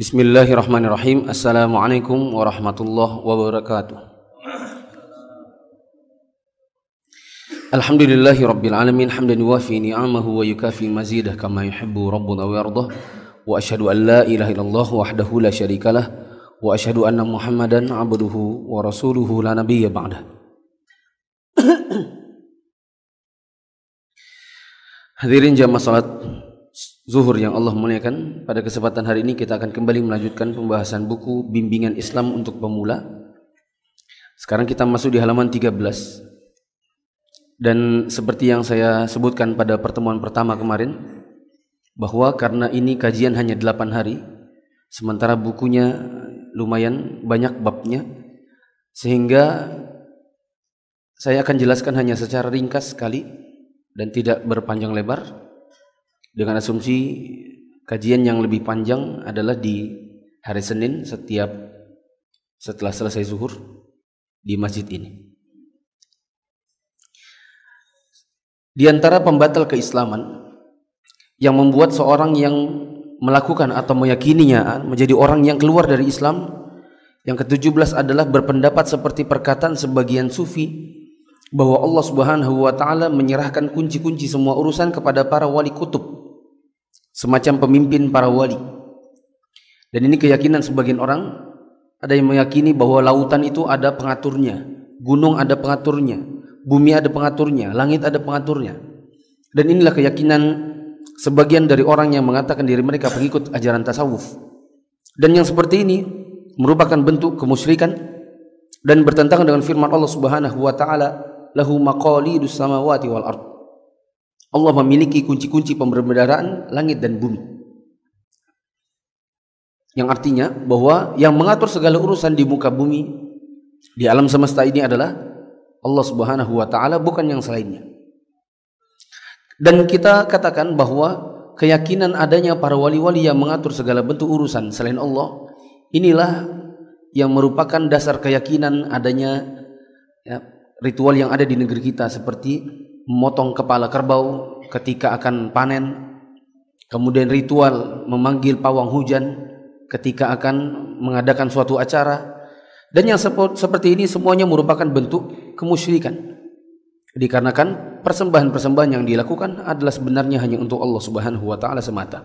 Bismillahirrahmanirrahim. Assalamualaikum warahmatullahi wabarakatuh. Alhamdulillahi rabbil alamin hamdan yuwafi ni'amahu wa yukafi mazidah kama yuhibbu rabbuna wa yardah. Wa asyhadu an la ilaha illallah wahdahu la syarikalah wa asyhadu anna Muhammadan 'abduhu wa rasuluhu la nabiyya ba'dah. Hadirin jamaah salat Zuhur yang Allah muliakan, pada kesempatan hari ini kita akan kembali melanjutkan pembahasan buku Bimbingan Islam untuk Pemula. Sekarang kita masuk di halaman 13. Dan seperti yang saya sebutkan pada pertemuan pertama kemarin, bahwa karena ini kajian hanya 8 hari, sementara bukunya lumayan banyak babnya, sehingga saya akan jelaskan hanya secara ringkas sekali dan tidak berpanjang lebar, dengan asumsi kajian yang lebih panjang adalah di hari Senin setelah selesai zuhur di masjid ini. Di antara pembatal keislaman yang membuat seorang yang melakukan atau meyakininya menjadi orang yang keluar dari Islam yang ke-17 adalah berpendapat seperti perkataan sebagian sufi bahwa Allah Subhanahu wa taala menyerahkan kunci-kunci semua urusan kepada para wali kutub, semacam pemimpin para wali. Dan ini keyakinan sebagian orang. Ada yang meyakini bahwa lautan itu ada pengaturnya, gunung ada pengaturnya, bumi ada pengaturnya, langit ada pengaturnya. Dan inilah keyakinan sebagian dari orang yang mengatakan diri mereka pengikut ajaran tasawuf. Dan yang seperti ini merupakan bentuk kemusyrikan dan bertentangan dengan firman Allah Subhanahu wa taala, "Lahu maqalidus samawati wal ardh." Allah memiliki kunci-kunci pembendaraan langit dan bumi. Yang artinya bahwa yang mengatur segala urusan di muka bumi, di alam semesta ini adalah Allah Subhanahu wa taala, bukan yang selainnya. Dan kita katakan bahwa keyakinan adanya para wali-wali yang mengatur segala bentuk urusan selain Allah, inilah yang merupakan dasar keyakinan adanya ritual yang ada di negeri kita, seperti memotong kepala kerbau ketika akan panen, kemudian ritual memanggil pawang hujan ketika akan mengadakan suatu acara. Dan yang seperti ini semuanya merupakan bentuk kemusyrikan, dikarenakan persembahan-persembahan yang dilakukan adalah sebenarnya hanya untuk Allah Subhanahu wa taala semata.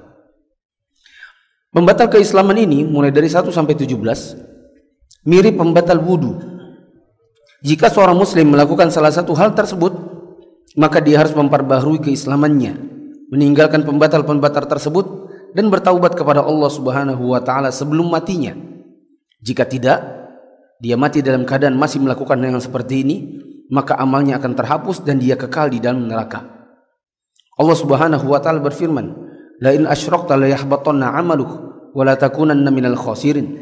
Pembatal keislaman ini mulai dari 1 sampai 17 mirip pembatal wudu. Jika seorang muslim melakukan salah satu hal tersebut, maka dia harus memperbaharui keislamannya, meninggalkan pembatal-pembatal tersebut dan bertaubat kepada Allah Subhanahu wa taala sebelum matinya. Jika tidak, dia mati dalam keadaan masih melakukan yang seperti ini, maka amalnya akan terhapus dan dia kekal di dalam neraka. Allah Subhanahu wa taala berfirman, "La in asyrakta la yahbatanna 'amaluk wa la takunanna minal khasirin."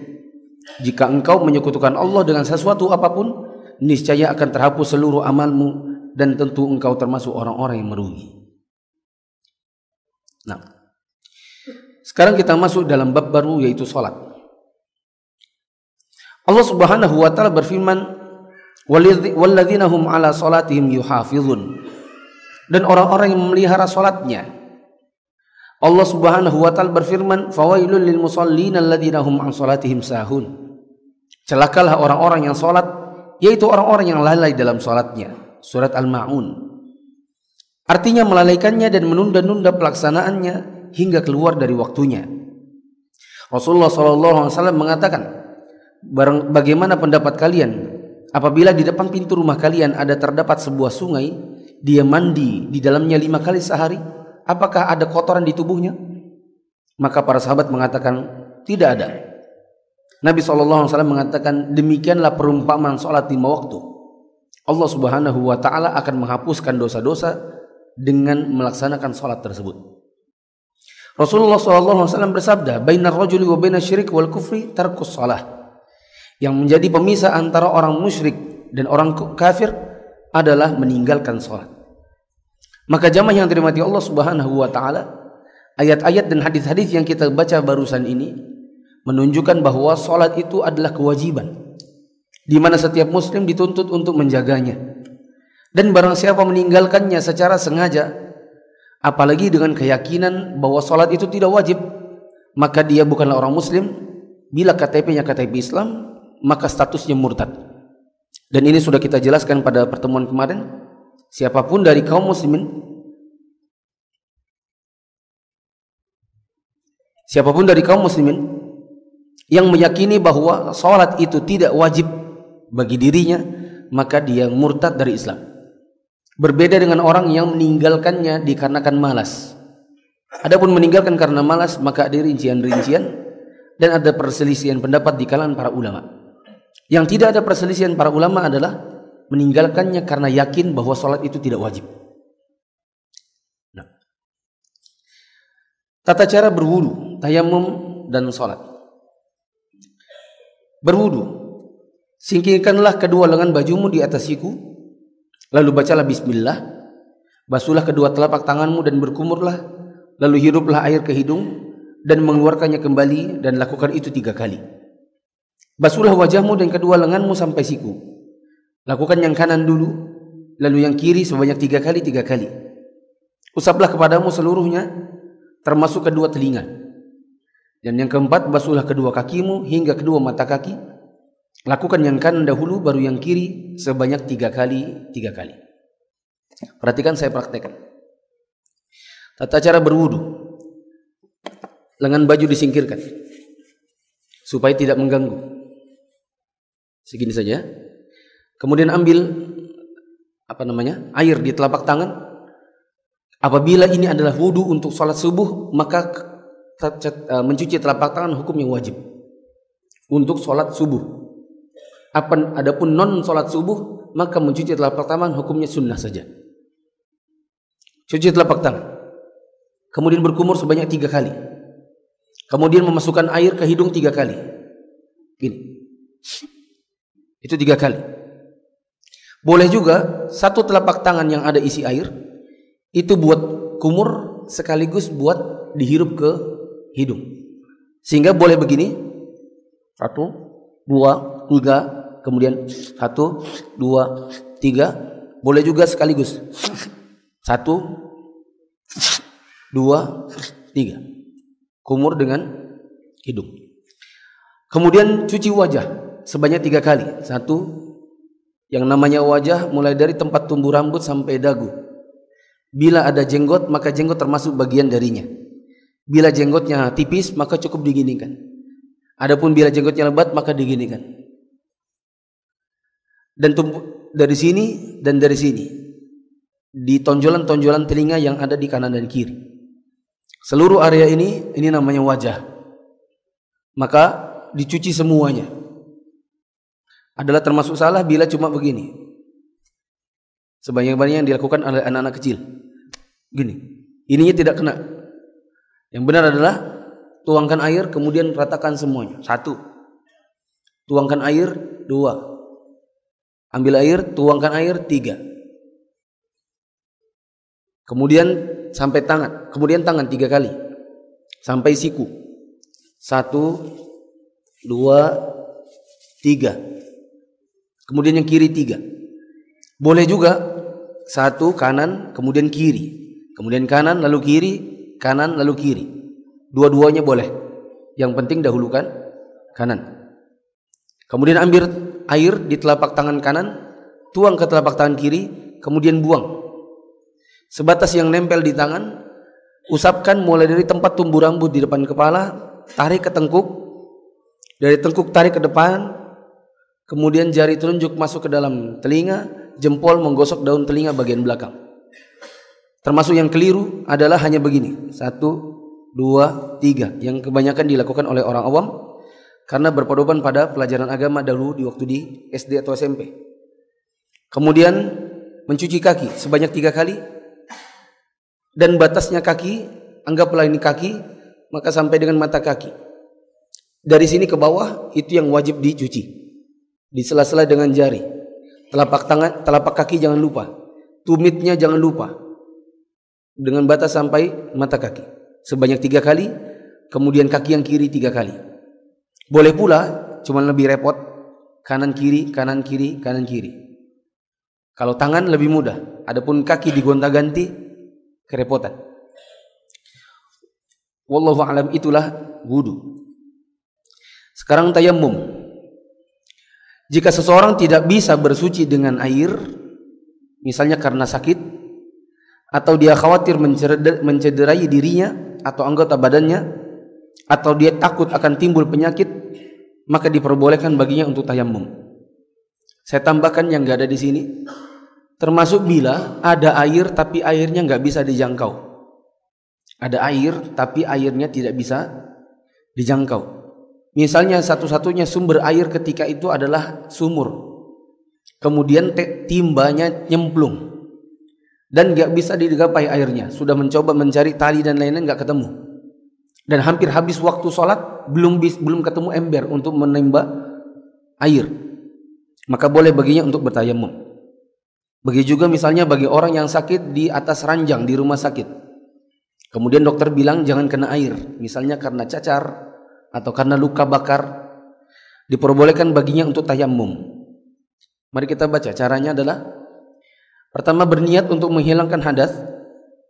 Jika engkau menyekutukan Allah dengan sesuatu apapun, niscaya akan terhapus seluruh amalmu dan tentu engkau termasuk orang-orang yang merugi. Nah, sekarang kita masuk dalam bab baru, yaitu salat. Allah Subhanahu wa taala berfirman, "Walladzina hum 'ala salatihim yuhafizun." Dan orang-orang yang memelihara salatnya. Allah Subhanahu wa taala berfirman, "Fawailul lil musallin alladzina hum 'an salatihim sahun." Celakalah orang-orang yang salat, yaitu orang-orang yang lalai dalam salatnya. Surat Al-Maun. Artinya melalaikannya dan menunda-nunda pelaksanaannya hingga keluar dari waktunya. Rasulullah SAW mengatakan, "Bagaimana pendapat kalian apabila di depan pintu rumah kalian ada terdapat sebuah sungai, dia mandi di dalamnya 5 kali sehari, apakah ada kotoran di tubuhnya?" Maka para sahabat mengatakan, "Tidak ada." Nabi SAW mengatakan, "Demikianlah perumpamaan sholat 5 waktu. Allah Subhanahu wa taala akan menghapuskan dosa-dosa dengan melaksanakan salat tersebut." Rasulullah sallallahu alaihi wasallam bersabda, "Bainar rajuli wa bainasyirik wal kufri tarkus shalah." Yang menjadi pemisah antara orang musyrik dan orang kafir adalah meninggalkan salat. Maka jamaah yang dirahmati Allah Subhanahu wa taala, ayat-ayat dan hadis-hadis yang kita baca barusan ini menunjukkan bahwa salat itu adalah kewajiban, di mana setiap muslim dituntut untuk menjaganya. Dan barang siapa meninggalkannya secara sengaja, apalagi dengan keyakinan bahwa salat itu tidak wajib, maka dia bukanlah orang muslim Bila KTP-nya KTP Islam, maka statusnya murtad. Dan ini sudah kita jelaskan pada pertemuan kemarin. Siapapun dari kaum muslimin, yang meyakini bahwa sholat itu tidak wajib bagi dirinya, maka dia murtad dari Islam. Berbeda dengan orang yang meninggalkannya dikarenakan malas. Adapun meninggalkan karena malas, maka ada rincian-rincian dan ada perselisihan pendapat di kalangan para ulama. Yang tidak ada perselisihan para ulama adalah meninggalkannya karena yakin bahwa sholat itu tidak wajib. Nah. Tata cara berwudu, tayamum, dan sholat. Berwudu, singkirkanlah kedua lengan bajumu di atas siku, lalu bacalah bismillah, basuhlah kedua telapak tanganmu dan berkumurlah, lalu hiruplah air ke hidung dan mengeluarkannya kembali, dan lakukan itu 3 kali. Basuhlah wajahmu dan kedua lenganmu sampai siku. Lakukan yang kanan dulu, lalu yang kiri sebanyak 3 kali. Usaplah kepadamu seluruhnya, termasuk kedua telinga. Dan yang keempat, basuhlah kedua kakimu hingga kedua mata kaki. Lakukan yang kanan dahulu, baru yang kiri sebanyak 3 kali. Perhatikan, saya praktekkan. Tata cara berwudu. Lengan baju disingkirkan supaya tidak mengganggu. Segini saja. Kemudian ambil air di telapak tangan. Apabila ini adalah wudu untuk sholat subuh, maka mencuci telapak tangan hukumnya wajib untuk sholat subuh. Adapun non sholat subuh, maka mencuci telapak tangan hukumnya sunnah saja. Cuci telapak tangan, kemudian berkumur sebanyak 3 kali, kemudian memasukkan air ke hidung 3 kali. Gini, itu 3 kali. Boleh juga 1 telapak tangan yang ada isi air itu buat kumur sekaligus buat dihirup ke hidung. Sehingga boleh begini. 1, 2, 3. Kemudian 1, 2, 3. Boleh juga sekaligus. 1, 2, 3. Kumur dengan hidung. Kemudian cuci wajah sebanyak 3 kali. 1. Yang namanya wajah mulai dari tempat tumbuh rambut sampai dagu. Bila ada jenggot, maka jenggot termasuk bagian darinya. Bila jenggotnya tipis, maka cukup diginikan. Adapun bila jenggotnya lebat, maka diginikan. Dan dari sini dan dari sini, di tonjolan-tonjolan telinga yang ada di kanan dan kiri. Seluruh area ini namanya wajah. Maka dicuci semuanya. Adalah termasuk salah bila cuma begini. Sebanyak-banyaknya yang dilakukan oleh anak-anak kecil. Gini. Ininya tidak kena. Yang benar adalah tuangkan air kemudian ratakan semuanya. 1. Tuangkan air. 2. Ambil air, tuangkan air. 3. Kemudian sampai tangan. Kemudian tangan 3 kali. Sampai siku. 1, 2, 3. Kemudian yang kiri 3. Boleh juga 1 kanan kemudian kiri, kemudian kanan lalu kiri, kanan lalu kiri. Dua-duanya boleh. Yang penting dahulukan kanan. Kemudian ambil air di telapak tangan kanan, tuang ke telapak tangan kiri, kemudian buang. Sebatas yang nempel di tangan, usapkan mulai dari tempat tumbuh rambut di depan kepala, tarik ke tengkuk, dari tengkuk tarik ke depan. Kemudian jari telunjuk masuk ke dalam telinga, jempol menggosok daun telinga bagian belakang. Termasuk yang keliru adalah hanya begini. 1, 2, 3. Yang kebanyakan dilakukan oleh orang awam karena berpedoman pada pelajaran agama dahulu di waktu di SD atau SMP. Kemudian mencuci kaki sebanyak 3 kali. Dan batasnya kaki, anggaplah ini kaki, maka sampai dengan mata kaki. Dari sini ke bawah itu yang wajib dicuci. Disela-sela dengan jari. Telapak tangan, telapak kaki jangan lupa. Tumitnya jangan lupa. Dengan batas sampai mata kaki. Sebanyak 3 kali. Kemudian kaki yang kiri 3 kali. Boleh pula, cuman lebih repot. Kanan kiri, kanan kiri, kanan kiri. Kalau tangan lebih mudah. Adapun kaki digonta-ganti, kerepotan. Wallahu a'lam, itulah wudu. Sekarang tayamum. Jika seseorang tidak bisa bersuci dengan air, misalnya karena sakit, atau dia khawatir mencederai dirinya atau anggota badannya, atau dia takut akan timbul penyakit, maka diperbolehkan baginya untuk tayamum. Saya tambahkan yang nggak ada di sini, termasuk bila ada air tapi airnya nggak bisa dijangkau. Ada air tapi airnya tidak bisa dijangkau. Misalnya satu-satunya sumber air ketika itu adalah sumur. Kemudian timbanya nyemplung. Dan gak bisa digapai airnya. Sudah mencoba mencari tali dan lain-lain gak ketemu. Dan hampir habis waktu sholat belum ketemu ember untuk menimba air. Maka boleh baginya untuk bertayamum. Bagi juga misalnya bagi orang yang sakit di atas ranjang di rumah sakit. Kemudian dokter bilang jangan kena air. Misalnya karena cacar atau karena luka bakar, diperbolehkan baginya untuk tayamum. Mari kita baca. Caranya adalah pertama, berniat untuk menghilangkan hadas.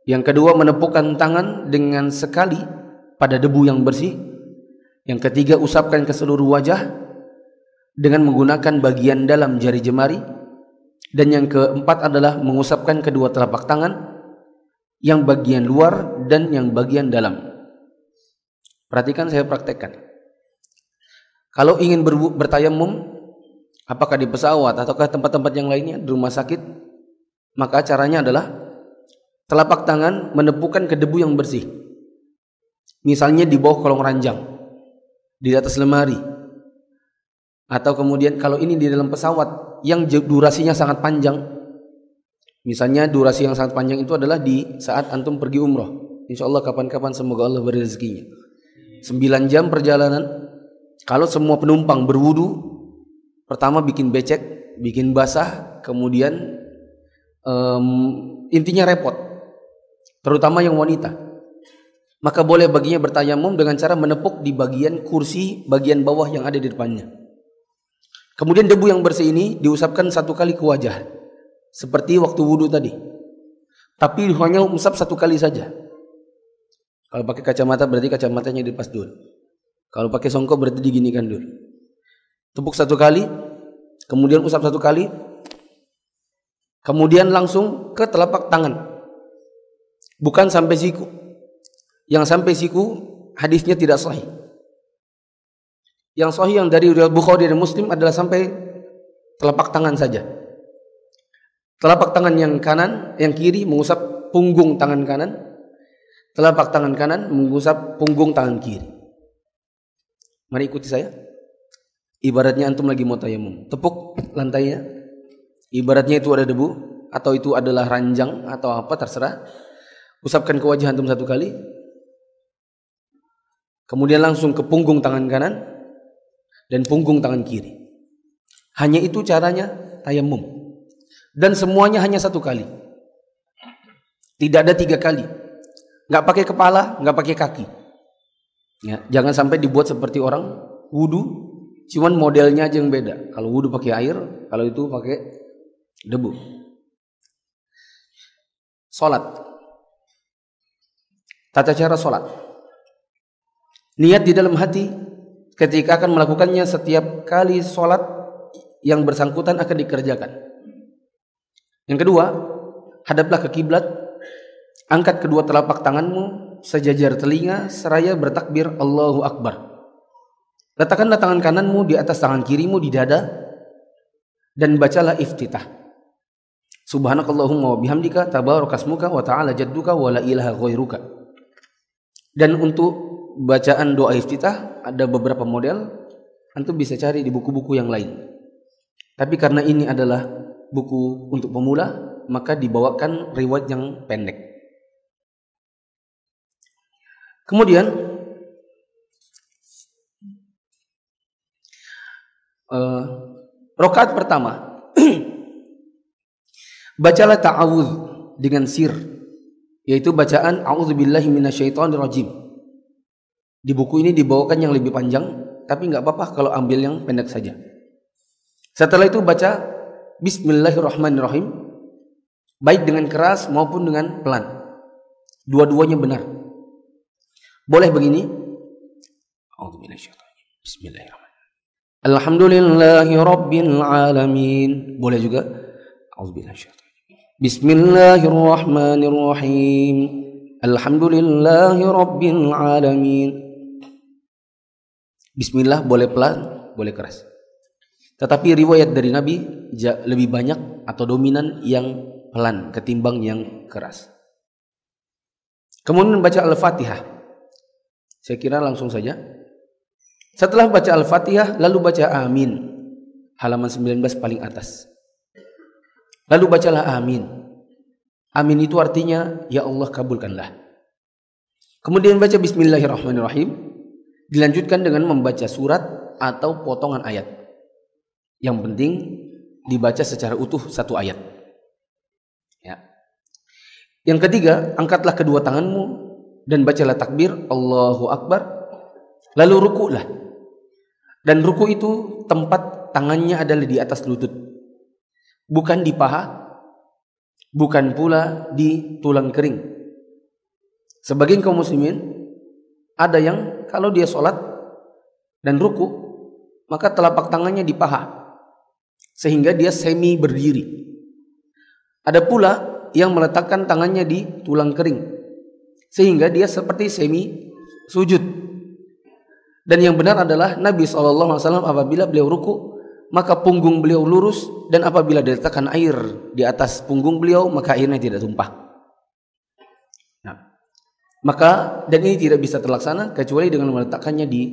Yang kedua, menepukkan tangan dengan sekali pada debu yang bersih. Yang ketiga, usapkan ke seluruh wajah dengan menggunakan bagian dalam jari jemari. Dan yang keempat adalah mengusapkan kedua telapak tangan, yang bagian luar dan yang bagian dalam. Perhatikan, saya praktekkan. Kalau ingin bertayamum, apakah di pesawat ataukah tempat-tempat yang lainnya, di rumah sakit, maka caranya adalah telapak tangan menepukkan ke debu yang bersih. Misalnya di bawah kolong ranjang, di atas lemari, atau kemudian kalau ini di dalam pesawat yang durasinya sangat panjang. Misalnya durasi yang sangat panjang itu adalah di saat antum pergi umroh. Insya Allah kapan-kapan semoga Allah beri rezekinya. 9 jam perjalanan, kalau semua penumpang berwudu, pertama bikin becek, bikin basah, kemudian intinya repot, terutama yang wanita. Maka boleh baginya bertayamum dengan cara menepuk di bagian kursi, bagian bawah yang ada di depannya. Kemudian debu yang bersih ini diusapkan 1 kali ke wajah, seperti waktu wudu tadi. Tapi hanya usap 1 kali saja. Kalau pakai kacamata berarti kacamatanya dilepas dulu. Kalau pakai songkok berarti diginikan dulu. Tepuk 1 kali, kemudian usap 1 kali, kemudian langsung ke telapak tangan. Bukan sampai siku. Yang sampai siku hadisnya tidak sahih. Yang sahih yang dari riwayat Bukhari dan Muslim adalah sampai telapak tangan saja. Telapak tangan yang kanan, yang kiri mengusap punggung tangan kanan. Telapak tangan kanan mengusap punggung tangan kiri. Mari ikuti saya. Ibaratnya antum lagi mau tayamum. Tepuk lantainya. Ibaratnya itu ada debu, atau itu adalah ranjang, atau apa, terserah. Usapkan ke wajah antum 1 kali. Kemudian langsung ke punggung tangan kanan dan punggung tangan kiri. Hanya itu caranya tayamum. Dan semuanya hanya 1 kali. Tidak ada 3 kali. Nggak pakai kepala, nggak pakai kaki. Ya, jangan sampai dibuat seperti orang wudu, cuman modelnya aja yang beda. Kalau wudu pakai air, kalau itu pakai debu. Salat. Tata cara salat. Niat di dalam hati ketika akan melakukannya, setiap kali salat yang bersangkutan akan dikerjakan. Yang kedua, hadaplah ke kiblat. Angkat kedua telapak tanganmu sejajar telinga seraya bertakbir Allahu Akbar. Letakkanlah tangan kananmu di atas tangan kirimu di dada dan bacalah iftitah. Subhanakallahumma wa bihamdika tabarakasmuka wa ta'ala jadduka wa la ilaha ghairuka. Dan untuk bacaan doa iftitah ada beberapa model, antum bisa cari di buku-buku yang lain. Tapi karena ini adalah buku untuk pemula, maka dibawakan riwayat yang pendek. Kemudian rakaat pertama bacalah ta'awudz dengan sir, yaitu bacaan a'udzubillahi minasyaitonirrajim. Di buku ini dibawakan yang lebih panjang, tapi enggak apa-apa kalau ambil yang pendek saja. Setelah itu baca bismillahirrahmanirrahim, baik dengan keras maupun dengan pelan, dua-duanya benar. Boleh begini. Bismillahirrahmanirrahim. Alhamdulillahi rabbil alamin. Boleh juga. Auzubillahi minasyaitonir rajim. Bismillahirrahmanirrahim. Alhamdulillahi rabbil alamin. Bismillah boleh pelan, boleh keras. Tetapi riwayat dari Nabi lebih banyak atau dominan yang pelan ketimbang yang keras. Kemudian baca Al-Fatihah. Saya kira langsung saja. Setelah baca Al-Fatihah, lalu baca Amin. Halaman 19 paling atas. Lalu bacalah Amin. Amin itu artinya, Ya Allah kabulkanlah. Kemudian baca Bismillahirrahmanirrahim. Dilanjutkan dengan membaca surat atau potongan ayat. Yang penting dibaca secara utuh satu ayat. Ya. Yang ketiga, angkatlah kedua tanganmu dan bacalah takbir Allahu Akbar. Lalu rukuklah. Dan ruku itu tempat tangannya adalah di atas lutut. Bukan di paha, bukan pula di tulang kering. Sebagian kaum muslimin ada yang kalau dia sholat dan ruku, maka telapak tangannya di paha, sehingga dia semi berdiri. Ada pula yang meletakkan tangannya di tulang kering, sehingga dia seperti semi sujud. Dan yang benar adalah Nabi SAW apabila beliau ruku, maka punggung beliau lurus, dan apabila diletakkan air di atas punggung beliau, maka airnya tidak tumpah. Nah, maka dan ini tidak bisa terlaksana kecuali dengan meletakkannya di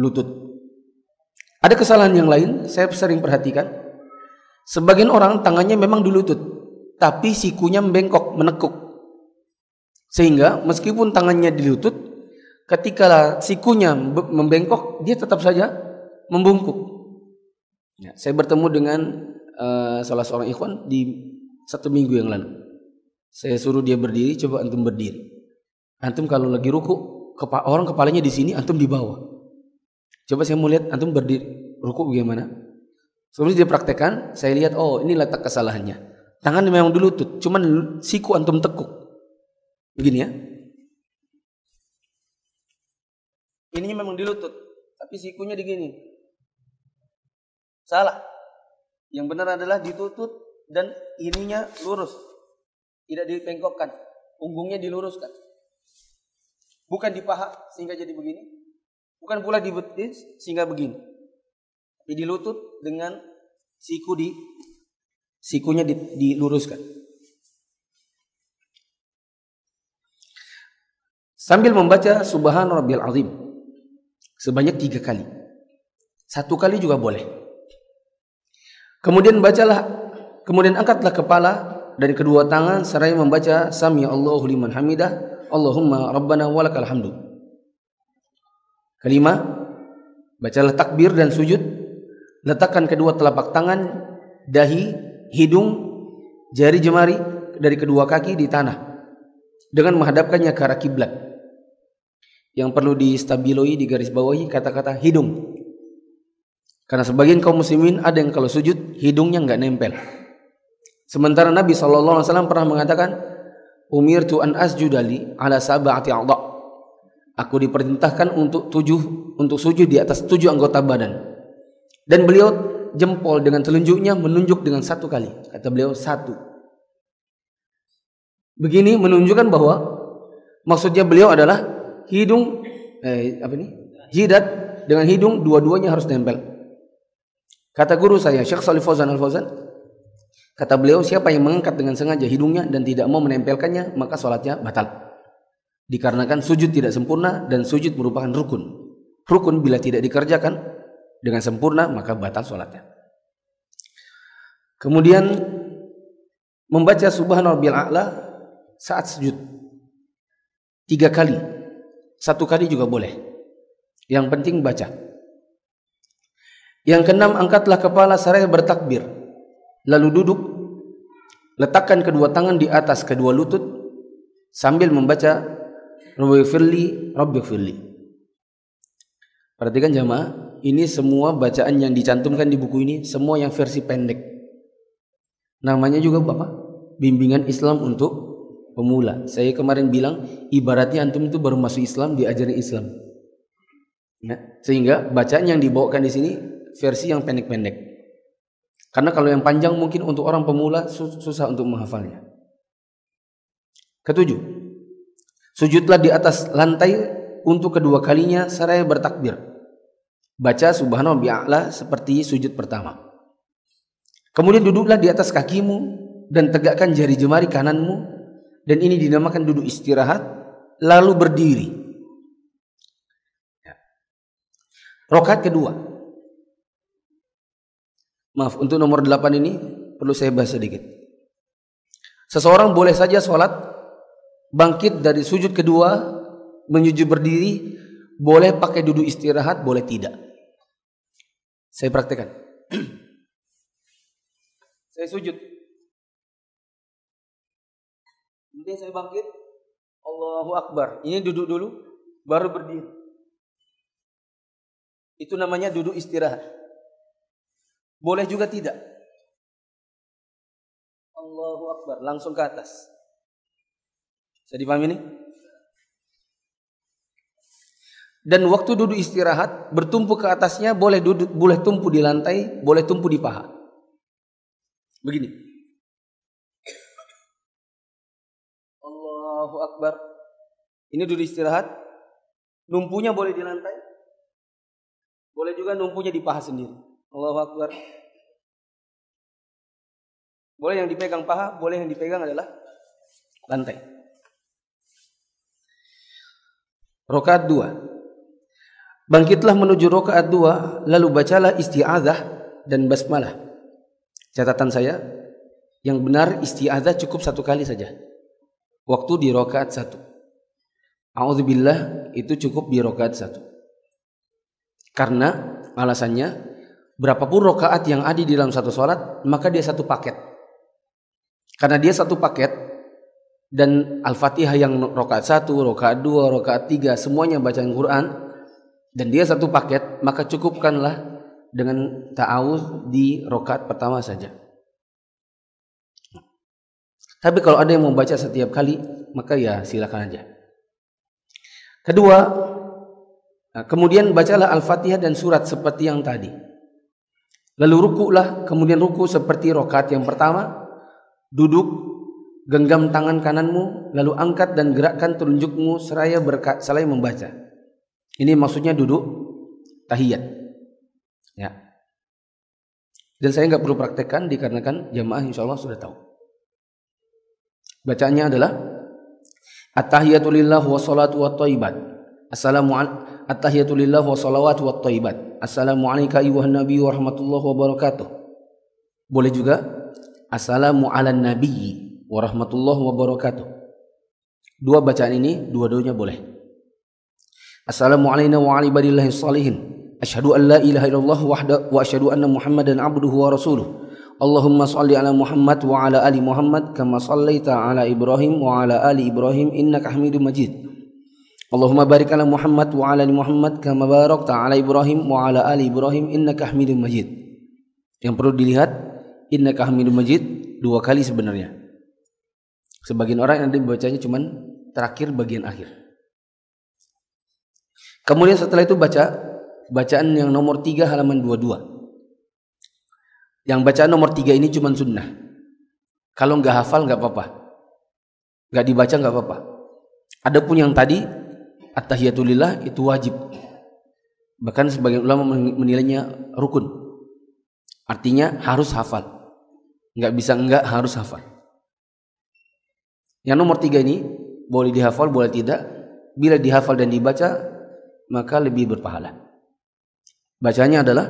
lutut. Ada kesalahan yang lain, saya sering perhatikan. Sebagian orang tangannya memang di lutut, tapi sikunya membengkok, menekuk. Sehingga meskipun tangannya di lutut, ketika sikunya membengkok, dia tetap saja membungkuk. Ya, saya bertemu dengan salah seorang ikhwan di satu minggu yang lalu. Saya suruh dia berdiri, coba antum berdiri. Antum kalau lagi ruku, orang kepalanya di sini, antum di bawah. Coba saya mau lihat antum berdiri ruku bagaimana. Sebelum dia praktekkan, saya lihat ini letak kesalahannya. Tangan memang di lutut, cuman siku antum tekuk. Begini ya. Ininya memang di lutut, tapi sikunya di gini. Salah. Yang benar adalah ditutut dan ininya lurus. Tidak dipengkokkan, punggungnya diluruskan. Bukan di paha sehingga jadi begini. Bukan pula di betis sehingga begini. Tapi di lutut dengan sikunya diluruskan. Sambil membaca Subhana Rabbiyal Azim sebanyak 3 kali. 1 kali juga boleh. Kemudian kemudian angkatlah kepala dan kedua tangan seraya membaca Sami Allahu liman hamidah, Allahumma rabbana walakal hamdu. 5, bacalah takbir dan sujud. Letakkan kedua telapak tangan, dahi, hidung, jari jemari dari kedua kaki di tanah dengan menghadapkannya ke arah kiblat. Yang perlu distabiloi, digarisbawahi kata-kata hidung. Karena sebagian kaum muslimin ada yang kalau sujud hidungnya nggak nempel. Sementara Nabi SAW pernah mengatakan, umirtu an asjudali ala sab'ati a'dha'. Aku diperintahkan untuk sujud di atas 7 anggota badan. Dan beliau jempol dengan telunjuknya menunjuk dengan 1 kali. Kata beliau 1. Begini menunjukkan bahwa maksudnya beliau adalah jidat dengan hidung dua-duanya harus nempel. Kata guru saya Syekh Salifozan Al-Fozan, kata beliau siapa yang mengangkat dengan sengaja hidungnya dan tidak mau menempelkannya maka sholatnya batal. Dikarenakan sujud tidak sempurna dan sujud merupakan rukun. Rukun bila tidak dikerjakan dengan sempurna maka batal sholatnya. Kemudian membaca Subhana Rabbiyal A'la saat sujud 3 kali, 1 kali juga boleh. Yang penting baca. Yang ke-6, angkatlah kepala seraya bertakbir, lalu duduk. Letakkan kedua tangan di atas kedua lutut sambil membaca Rabbighfirli. Perhatikan jamaah, ini semua bacaan yang dicantumkan di buku ini semua yang versi pendek. Namanya juga apa? Bimbingan Islam untuk pemula. Saya kemarin bilang ibaratnya antum itu baru masuk Islam diajarin Islam. Sehingga bacaan yang dibawakan di sini versi yang pendek-pendek. Karena kalau yang panjang mungkin untuk orang pemula susah untuk menghafalnya. Ketujuh, sujudlah di atas lantai untuk kedua kalinya seraya bertakbir. Baca subhanallah bi'a'la seperti sujud pertama. Kemudian duduklah di atas kakimu dan tegakkan jari jemari kananmu. Dan ini dinamakan duduk istirahat. Lalu berdiri. Rakaat kedua. Maaf, untuk nomor 8 ini perlu saya bahas sedikit. Seseorang boleh saja sholat, bangkit dari sujud kedua, menuju berdiri, boleh pakai duduk istirahat, boleh tidak. Saya praktekkan. Saya sujud. Kemudian saya bangkit, Allahu Akbar. Ini duduk dulu, baru berdiri. Itu namanya duduk istirahat. Boleh juga tidak. Allahu Akbar. Langsung ke atas. Bisa dipahami ini? Dan waktu duduk istirahat, bertumpu ke atasnya, boleh duduk, boleh tumpu di lantai, boleh tumpu di paha. Begini. Allahu Akbar. Ini duduk istirahat. Numpunya boleh di lantai. Boleh juga numpunya di paha sendiri. Allahu Akbar. Boleh yang dipegang paha, boleh yang dipegang adalah lantai. Rakaat 2. Bangkitlah menuju rakaat 2, lalu bacalah isti'adzah dan basmalah. Catatan saya, yang benar isti'adzah cukup satu kali saja. Waktu di rakaat 1. A'udzubillah itu cukup di rakaat 1. Karena alasannya berapapun rokaat yang ada di dalam satu sholat, maka dia satu paket. Karena dia satu paket, dan Al-Fatihah yang rokaat 1, rokaat 2, rokaat 3, semuanya bacaan Quran, dan dia satu paket, maka cukupkanlah dengan ta'awuz di rokaat pertama saja. Tapi kalau ada yang mau baca setiap kali, maka ya silakan aja. Kedua, kemudian bacalah Al-Fatihah dan surat seperti yang tadi. Lalu rukuklah, kemudian ruku seperti rokaat yang pertama. Duduk, genggam tangan kananmu, lalu angkat dan gerakkan telunjukmu seraya berkat selain membaca. Ini maksudnya duduk tahiyat. Ya. Dan saya nggak perlu praktekkan dikarenakan jamaah insyaallah sudah tahu. Bacaannya adalah At-tahiyatu lillahi wa salatu wa thayyibat. Assalamualaikum. At-tahiyatu lillahi wa salawatu wa thayyibat. Assalamualaikum ayuhan nabi wa rahmatullahi wa barakatuh. Boleh juga assalamu ala nabiyyi wa rahmatullahi wa barakatuh. Dua bacaan ini dua-duanya boleh. Assalamu alaina wa ala ibadillahi sholihin. Asyhadu an la ilaha illallah wahdahu wa asyhadu anna Muhammadan abduhu wa rasuluh. Allahumma shalli ala Muhammad wa ala ali Muhammad kama shallaita ala Ibrahim wa ala ali Ibrahim innaka Hamidum Majid. Allahumma barik ala Muhammad wa ala ali Muhammad kama barakta ala Ibrahim wa ala ali Ibrahim innaka Hamidum Majid. Yang perlu dilihat innaka Hamidum Majid dua kali sebenarnya. Sebagian orang yang ada membacanya cuman terakhir bagian akhir. Kemudian setelah itu baca bacaan yang nomor 3 halaman 22. Yang bacaan nomor 3 ini cuman sunnah. Kalau enggak hafal enggak apa-apa. Enggak dibaca enggak apa-apa. Adapun yang tadi At-tahiyatulillah itu wajib. Bahkan sebagian ulama menilainya rukun. Artinya harus hafal. Enggak bisa enggak, harus hafal. Yang nomor 3 ini boleh dihafal, boleh tidak. Bila dihafal dan dibaca, maka lebih berpahala. Bacanya adalah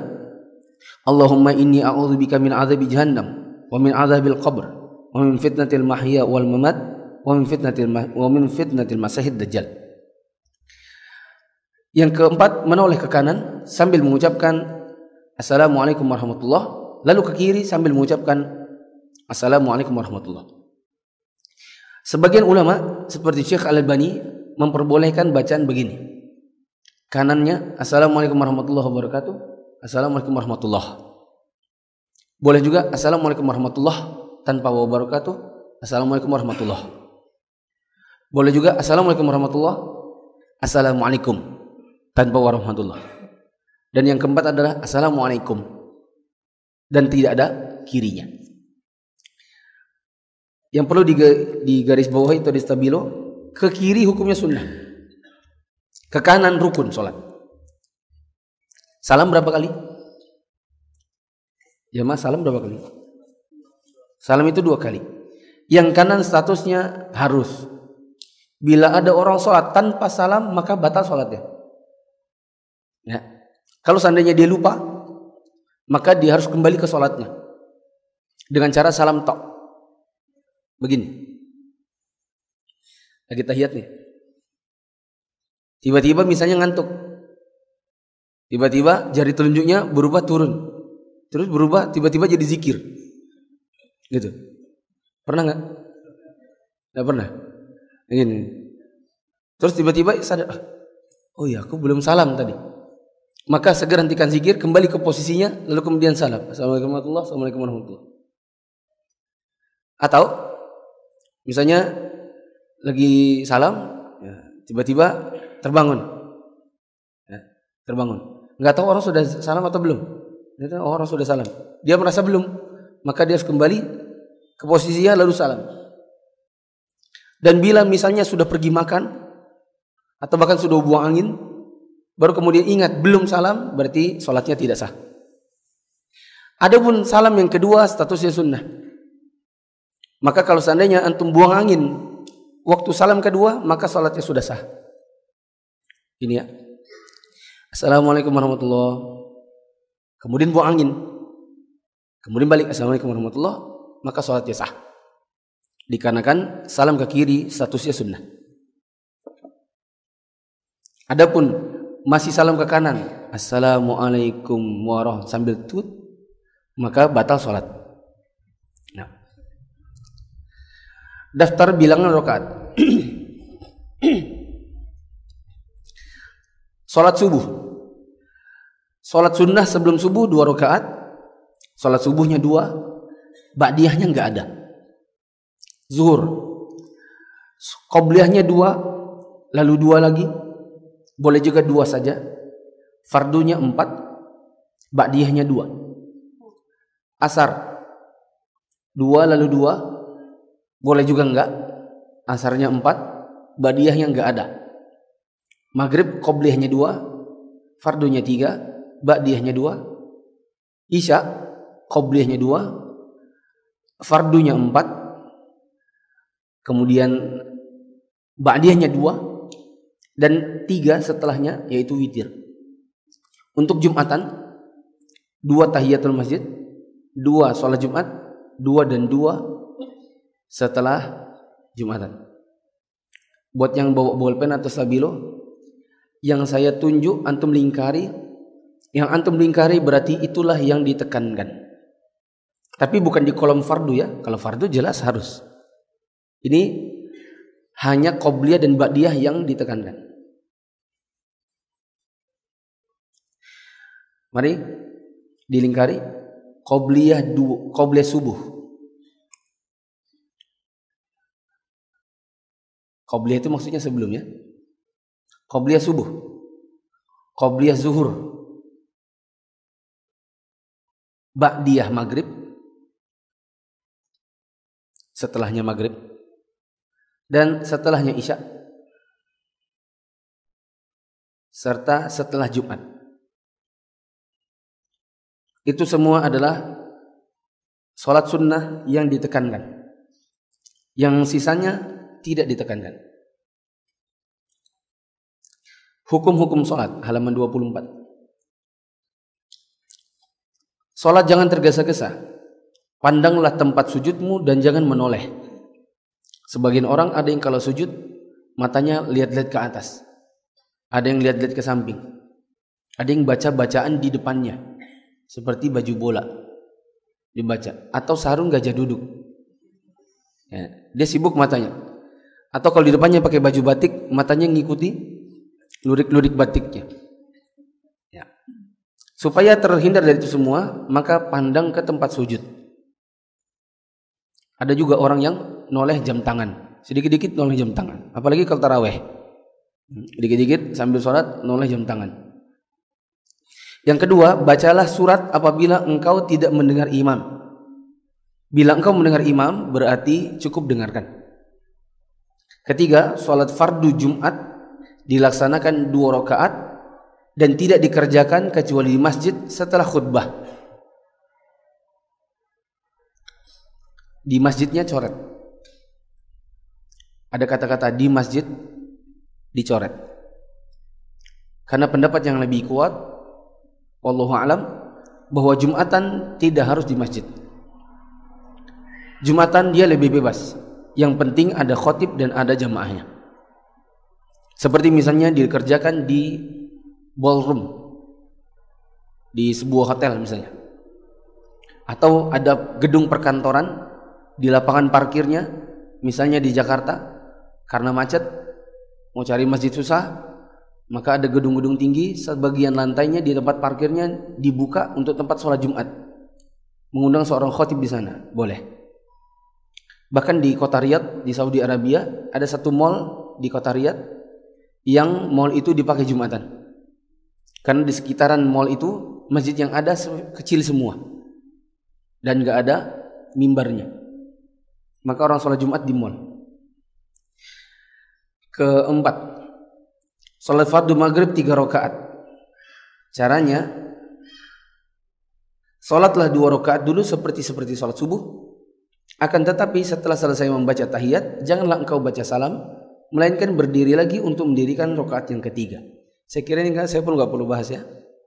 Allahumma inni a'udzubika min azabi jahannam wa min azabil qabr wa min fitnatil mahya wal mamat wa min fitnatil masihid dajjal. Yang keempat, menoleh ke kanan sambil mengucapkan Assalamualaikum warahmatullahi, lalu ke kiri sambil mengucapkan Assalamualaikum warahmatullahi. Sebagian ulama seperti Syekh Al-Albani memperbolehkan bacaan begini. Kanannya Assalamualaikum warahmatullahi wabarakatuh, Assalamualaikum warahmatullahi. Boleh juga Assalamualaikum warahmatullahi tanpa wabarakatuh, Assalamualaikum warahmatullahi. Boleh juga Assalamualaikum warahmatullahi, Assalamualaikum. tanpa warahmatullah. Dan yang keempat adalah assalamualaikum dan tidak ada kirinya. Yang perlu digaris bawahi atau distabilo, ke kiri hukumnya sunnah, ke kanan rukun sholat. Salam berapa kali? Jamaah salam berapa kali? Salam itu 2 kali. Yang kanan statusnya harus. Bila ada orang sholat tanpa salam maka batal sholatnya. Ya. Kalau seandainya dia lupa, maka dia harus kembali ke sholatnya dengan cara salam tok. Begini. Lagi tahiyat nih. Tiba-tiba misalnya ngantuk. Tiba-tiba jari telunjuknya berubah turun. Terus berubah tiba-tiba jadi zikir. Gitu. Pernah nggak? Nggak pernah. Begini. Terus tiba-tiba sadar, oh iya aku belum salam tadi. Maka segera hentikan zikir, kembali ke posisinya, lalu kemudian salam. Assalamualaikum warahmatullahi wabarakatuh. Assalamualaikum warahmatullahi wabarakatuh. Atau misalnya lagi salam, ya, tiba-tiba terbangun, ya, terbangun. Nggak tahu orang sudah salam atau belum. Dia tahu orang sudah salam. Dia merasa belum, maka dia harus kembali ke posisinya lalu salam. Dan bila misalnya sudah pergi makan atau bahkan sudah buang angin, baru kemudian ingat belum salam, berarti sholatnya tidak sah. Adapun salam yang kedua statusnya sunnah. Maka kalau seandainya antum buang angin waktu salam kedua, maka sholatnya sudah sah. Ini ya. Assalamualaikum warahmatullahi wabarakatuh. Kemudian buang angin. Kemudian balik assalamualaikum warahmatullahi wabarakatuh, maka sholatnya sah. Dikarenakan salam ke kiri statusnya sunnah. Adapun masih salam ke kanan, assalamualaikum warahmatullahi sambil tut, maka batal sholat. Nah. Daftar bilangan rakaat. Sholat subuh. Sholat sunnah sebelum subuh 2 rakaat. Sholat subuhnya 2. Ba'diyahnya nggak ada. Zuhur. Qobliyahnya 2. Lalu 2 lagi. Boleh juga 2 saja. Fardunya 4. Ba'diyahnya 2. Asar 2 lalu 2. Boleh juga enggak. Asarnya 4. Ba'diyahnya enggak ada. Maghrib qobliyahnya 2. Fardunya 3. Ba'diyahnya 2. Isya qobliyahnya 2. Fardunya 4. Kemudian ba'diyahnya 2. Dan 3 setelahnya yaitu witir. Untuk Jumatan 2 tahiyatul masjid, 2 sholat Jumat, 2 dan 2 setelah Jumatan. Buat yang bawa bolpen atau stabilo, yang saya tunjuk antum lingkari, yang antum lingkari berarti itulah yang ditekankan. Tapi bukan di kolom fardu ya. Kalau fardu jelas harus. Ini hanya qobliyah dan ba'diyah yang ditekankan. Mari dilingkari. Qobliyah subuh. Qobliyah itu maksudnya sebelumnya. Qobliyah subuh. Qobliyah zuhur. Ba'diyah maghrib. Setelahnya maghrib. Dan setelahnya Isya serta setelah Jumat. Itu semua adalah sholat sunnah yang ditekankan. Yang sisanya tidak ditekankan. Hukum-hukum sholat halaman 24. Sholat jangan tergesa-gesa. Pandanglah tempat sujudmu dan jangan menoleh. Sebagian orang ada yang kalau sujud matanya lihat-lihat ke atas. Ada yang lihat-lihat ke samping. Ada yang baca-bacaan di depannya. Seperti baju bola. Dibaca. Atau sarung gajah duduk. Ya, dia sibuk matanya. Atau kalau di depannya pakai baju batik, matanya ngikuti lurik-lurik batiknya. Ya. Supaya terhindar dari itu semua, maka pandang ke tempat sujud. Ada juga orang yang noleh jam tangan, sedikit-sedikit noleh jam tangan, apalagi kalau taraweh. Dikit-dikit sambil sholat noleh jam tangan. Yang kedua, bacalah surat apabila engkau tidak mendengar imam. Bila engkau mendengar imam berarti cukup dengarkan. Ketiga, sholat fardu Jumat dilaksanakan 2 rakaat dan tidak dikerjakan kecuali di masjid setelah khutbah. Di masjidnya coret. Ada kata-kata di masjid dicoret. Karena pendapat yang lebih kuat, wallahu alam, bahwa Jumatan tidak harus di masjid. Jumatan dia lebih bebas. Yang penting ada khotib dan ada jamaahnya. Seperti misalnya dikerjakan di ballroom, di sebuah hotel misalnya, atau ada gedung perkantoran, di lapangan parkirnya, misalnya di Jakarta. Karena macet, mau cari masjid susah, maka ada gedung-gedung tinggi, sebagian lantainya di tempat parkirnya dibuka untuk tempat sholat Jumat. Mengundang seorang khotib di sana, boleh. Bahkan di kota Riyadh, di Saudi Arabia, ada satu mall di kota Riyadh yang mall itu dipakai Jumatan. Karena di sekitaran mall itu masjid yang ada kecil semua dan gak ada mimbarnya. Maka orang sholat Jumat di mall. Keempat, sholat fardu maghrib 3 rakaat. Caranya, sholatlah 2 rakaat dulu seperti sholat subuh. Akan tetapi setelah selesai membaca tahiyat, janganlah engkau baca salam, melainkan berdiri lagi untuk mendirikan rakaat yang ketiga. Saya kira ini saya pun nggak perlu bahas ya,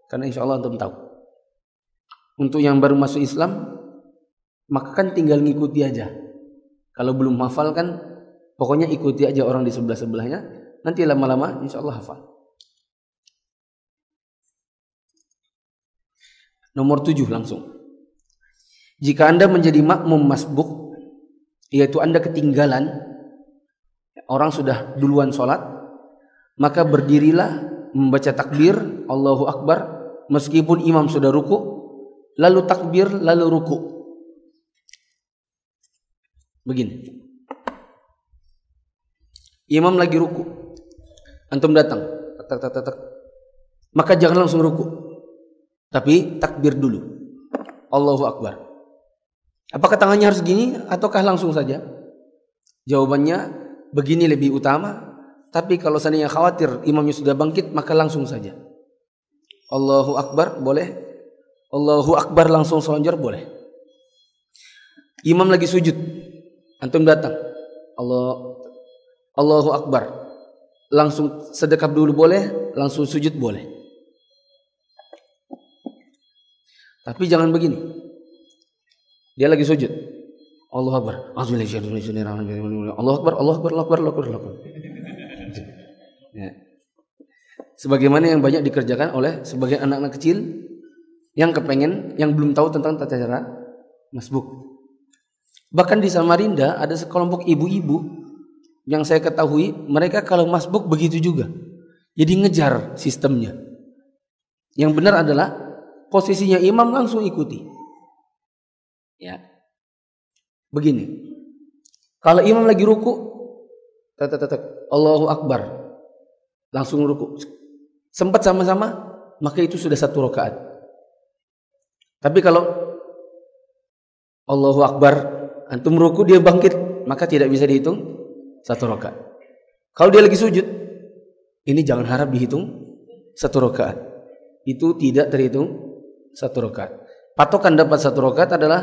karena insya Allah antum tahu. Untuk yang baru masuk Islam, maka kan tinggal ngikuti aja. Kalau belum hafal kan, pokoknya ikuti aja orang di sebelah-sebelahnya. Nanti lama-lama insya Allah hafal. Nomor 7 langsung. Jika Anda menjadi makmum masbuk, yaitu Anda ketinggalan, orang sudah duluan sholat, maka berdirilah membaca takbir Allahu Akbar meskipun imam sudah ruku, lalu takbir, lalu ruku. Begini, imam lagi ruku, antum datang, tak. Maka jangan langsung ruku, tapi takbir dulu Allahu Akbar. Apakah tangannya harus gini ataukah langsung saja? Jawabannya begini lebih utama. Tapi kalau seandainya khawatir imamnya sudah bangkit, maka langsung saja Allahu Akbar boleh, Allahu Akbar langsung selonjor boleh. Imam lagi sujud, antum datang, Allahu Akbar, langsung sedekap dulu boleh, langsung sujud boleh. Tapi jangan begini. Dia lagi sujud, Allahu Akbar, Allahu Akbar, Allahu Akbar, Allahu Akbar, Allahu Akbar. Ya. Sebagaimana yang banyak dikerjakan oleh sebagian anak-anak kecil yang kepengen, yang belum tahu tentang tata cara masbuk. Bahkan di Samarinda ada sekelompok ibu-ibu yang saya ketahui, mereka kalau masbuk begitu juga. Jadi ngejar sistemnya. Yang benar adalah posisinya imam langsung ikuti. Ya. Begini. Kalau imam lagi ruku, Allahu Akbar, langsung ruku. Sempat sama-sama, maka itu sudah 1 rakaat. Tapi kalau Allahu Akbar, antum ruku, dia bangkit, maka tidak bisa dihitung 1 rakaat. Kalau dia lagi sujud, ini jangan harap dihitung 1 rakaat. Itu tidak terhitung 1 rakaat. Patokan dapat 1 rakaat adalah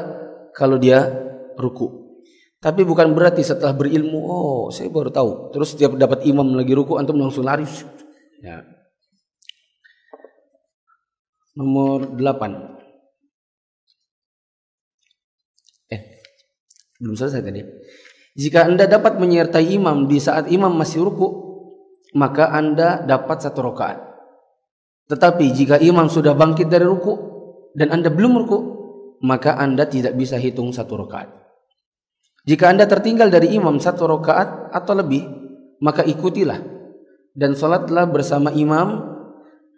kalau dia ruku. Tapi bukan berarti setelah berilmu, oh saya baru tahu, terus setiap dapat imam lagi ruku antum langsung lari ya. Nomor 8. Belum selesai tadi. Jika Anda dapat menyertai imam di saat imam masih ruku, maka Anda dapat 1 rakaat. Tetapi jika imam sudah bangkit dari ruku dan Anda belum ruku, maka Anda tidak bisa hitung 1 rakaat. Jika Anda tertinggal dari imam 1 rakaat atau lebih, maka ikutilah dan sholatlah bersama imam.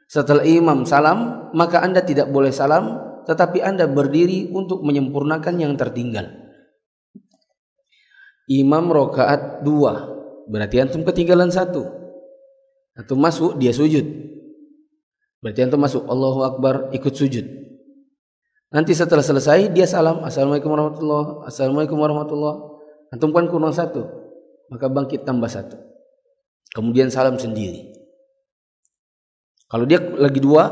Setelah imam salam, maka Anda tidak boleh salam, tetapi Anda berdiri untuk menyempurnakan yang tertinggal. Imam rakaat 2, berarti antum ketinggalan 1. Antum masuk, dia sujud. Berarti antum masuk, Allahu Akbar, ikut sujud. Nanti setelah selesai dia salam, Assalamualaikum warahmatullahi, Assalamualaikum warahmatullahi. Antum kan kurang satu, maka bangkit tambah satu. Kemudian salam sendiri. Kalau dia lagi dua,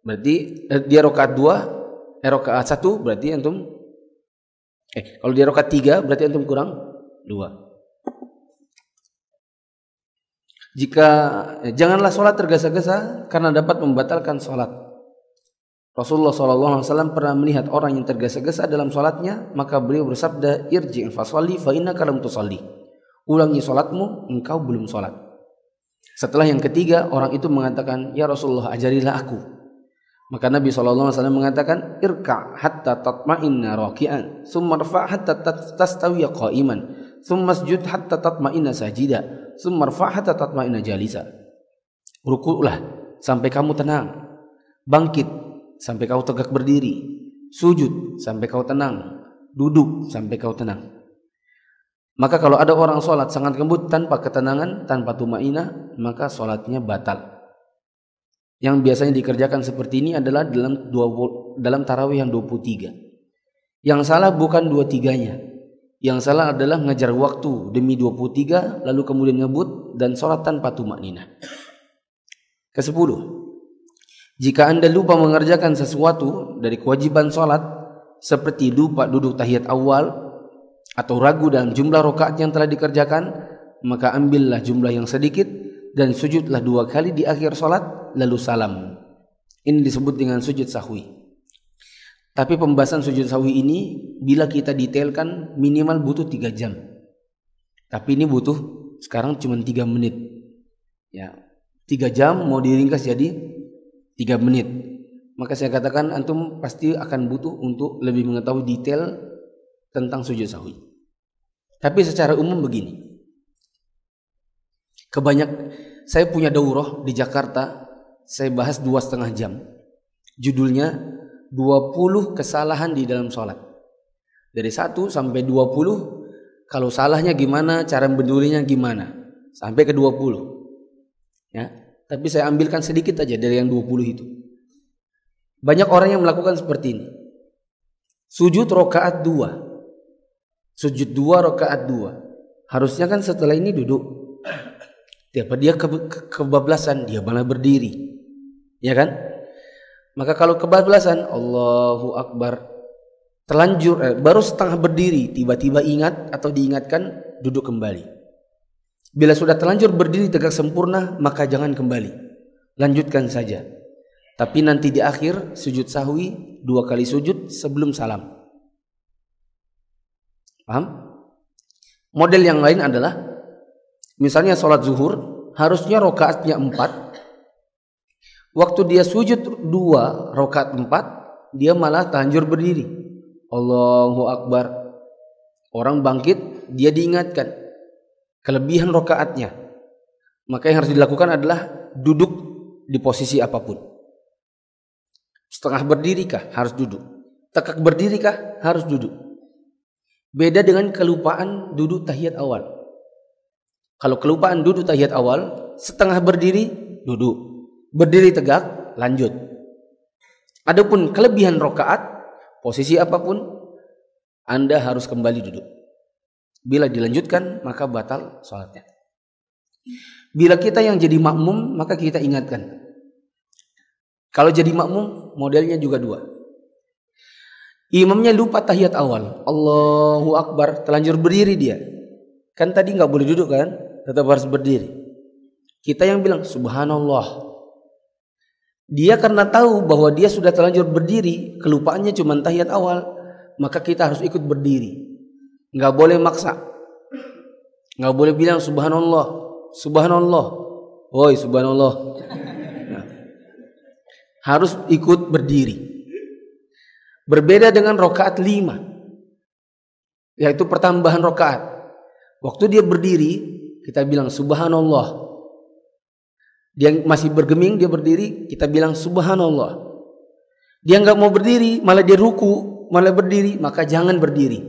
berarti dia rokaat dua, rokaat satu, berarti antum kalau dia rokaat tiga, berarti antum kurang dua. Jika janganlah sholat tergesa-gesa karena dapat membatalkan sholat. Rasulullah SAW pernah melihat orang yang tergesa-gesa dalam sholatnya, maka beliau bersabda, irji' fasholli fa innaka lam tusalli. Ulangi sholatmu, engkau belum sholat. Setelah yang ketiga, orang itu mengatakan, ya Rasulullah, ajarilah aku. Maka Nabi SAW mengatakan, irka' hatta tatma'inna raki'an, summa rfa' hatta tastawiya qa'iman, summa sujud hatta tatma'inna sajida. Sumarfa'ata tatma'inna jalisa. Rukuklah sampai kamu tenang. Bangkit sampai kau tegak berdiri. Sujud sampai kau tenang. Duduk sampai kau tenang. Maka kalau ada orang sholat sangat gembut tanpa ketenangan, tanpa tumainah, maka sholatnya batal. Yang biasanya dikerjakan seperti ini adalah dalam tarawih yang 23. Yang salah bukan 23-nya. Yang salah adalah ngejar waktu demi 23 lalu kemudian ngebut dan sholat tanpa tumakninah. Ke-10, jika anda lupa mengerjakan sesuatu dari kewajiban sholat seperti lupa duduk tahiyat awal atau ragu dalam jumlah rakaat yang telah dikerjakan, maka ambillah jumlah yang sedikit dan sujudlah dua kali di akhir sholat lalu salam. Ini disebut dengan sujud sahwi. Tapi pembahasan sujud sahwi ini bila kita detailkan minimal butuh 3 jam. Tapi ini butuh sekarang cuma 3 menit. Ya, 3 jam mau diringkas jadi 3 menit. Maka saya katakan antum pasti akan butuh untuk lebih mengetahui detail tentang sujud sahwi. Tapi secara umum begini. Saya punya daurah di Jakarta, saya bahas 2,5 jam. Judulnya 20 kesalahan di dalam sholat. Dari 1 sampai 20, kalau salahnya gimana, cara membedulinya gimana, sampai ke 20 ya. Tapi saya ambilkan sedikit aja dari yang 20 itu. Banyak orang yang melakukan seperti ini. Sujud rokaat 2. Sujud 2 rokaat 2. Harusnya kan setelah ini duduk. Tiap dia kebablasan, dia malah berdiri. Ya kan? Maka kalau kebablasan, Allahu Akbar, terlanjur, baru setengah berdiri, tiba-tiba ingat atau diingatkan, duduk kembali. Bila sudah terlanjur berdiri tegak sempurna, maka jangan kembali. Lanjutkan saja. Tapi nanti di akhir, sujud sahwi, 2 kali sujud sebelum salam. Paham? Model yang lain adalah, misalnya sholat zuhur, harusnya rokaatnya 4, waktu dia sujud 2 rakaat 4, dia malah terlanjur berdiri. Allahu Akbar. Orang bangkit, dia diingatkan kelebihan rakaatnya. Maka yang harus dilakukan adalah duduk di posisi apapun. Setengah berdirikah harus duduk. Tegak berdirikah harus duduk. Beda dengan kelupaan duduk tahiyat awal. Kalau kelupaan duduk tahiyat awal, setengah berdiri, duduk. Berdiri tegak, lanjut. Adapun kelebihan rokaat, posisi apapun, anda harus kembali duduk. Bila dilanjutkan, maka batal sholatnya. Bila kita yang jadi makmum, maka kita ingatkan. Kalau jadi makmum, modelnya juga 2. Imamnya lupa tahiyat awal. Allahu Akbar, terlanjur berdiri dia. Kan tadi nggak boleh duduk kan, tetap harus berdiri. Kita yang bilang, subhanallah. Dia karena tahu bahwa dia sudah terlanjur berdiri, kelupaannya cuma tahiyat awal, maka kita harus ikut berdiri. Nggak boleh maksa. Nggak boleh bilang subhanallah, subhanallah, woi subhanallah. Nah, harus ikut berdiri. Berbeda dengan rokaat 5, yaitu pertambahan rokaat. Waktu dia berdiri, kita bilang subhanallah. Dia masih bergeming, dia berdiri, kita bilang subhanallah. Dia nggak mau berdiri, malah dia ruku, malah berdiri, maka jangan berdiri.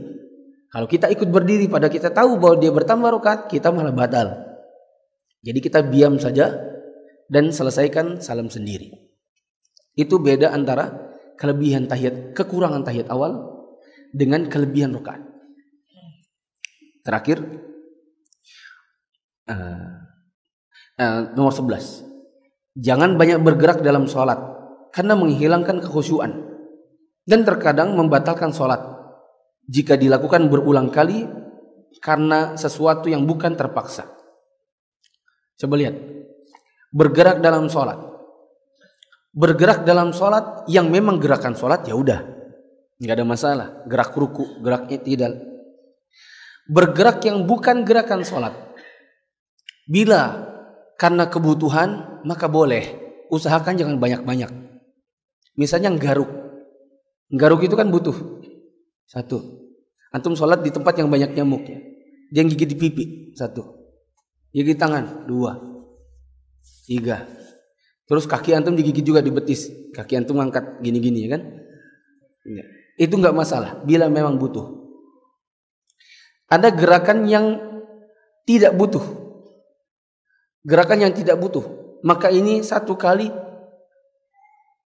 Kalau kita ikut berdiri, pada kita tahu bahwa dia bertambah rakaat, kita malah batal. Jadi kita diam saja dan selesaikan salam sendiri. Itu beda antara kelebihan tahiyat, kekurangan tahiyat awal dengan kelebihan rakaat. Terakhir nomor 11. Jangan banyak bergerak dalam sholat karena menghilangkan kekhusyuan dan terkadang membatalkan sholat jika dilakukan berulang kali karena sesuatu yang bukan terpaksa. Coba lihat, bergerak dalam sholat. Bergerak dalam sholat yang memang gerakan sholat ya udah, nggak ada masalah. Gerak ruku, gerak i'tidal. Bergerak yang bukan gerakan sholat, bila karena kebutuhan maka boleh. Usahakan jangan banyak-banyak. Misalnya garuk. Garuk itu kan butuh. Satu. Antum sholat di tempat yang banyak nyamuk ya. Dia gigit di pipi. Satu. Gigit tangan. Dua. Tiga. Terus kaki antum digigit juga di betis. Kaki antum angkat gini-gini ya kan. Ya. Itu gak masalah. Bila memang butuh. Ada gerakan yang tidak butuh. Gerakan yang tidak butuh. Maka ini satu kali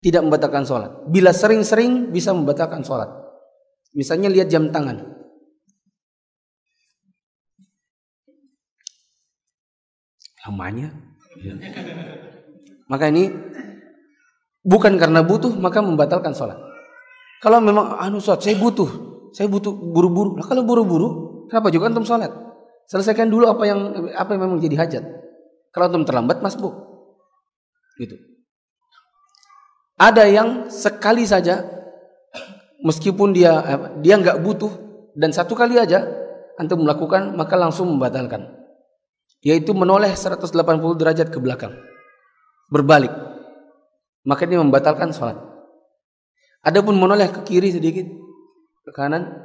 tidak membatalkan sholat. Bila sering-sering bisa membatalkan sholat. Misalnya lihat jam tangan. Lamanya. Ya. Maka ini bukan karena butuh maka membatalkan sholat. Kalau memang sholat, saya butuh buru-buru. Nah, kalau buru-buru, kenapa juga antum sholat? Selesaikan dulu apa yang memang jadi hajat. Kalau antum terlambat masbuk. Gitu. Ada yang sekali saja meskipun dia nggak butuh dan satu kali aja antum melakukan maka langsung membatalkan, yaitu menoleh 180 derajat ke belakang berbalik, maka ini membatalkan sholat. Adapun menoleh ke kiri sedikit, ke kanan,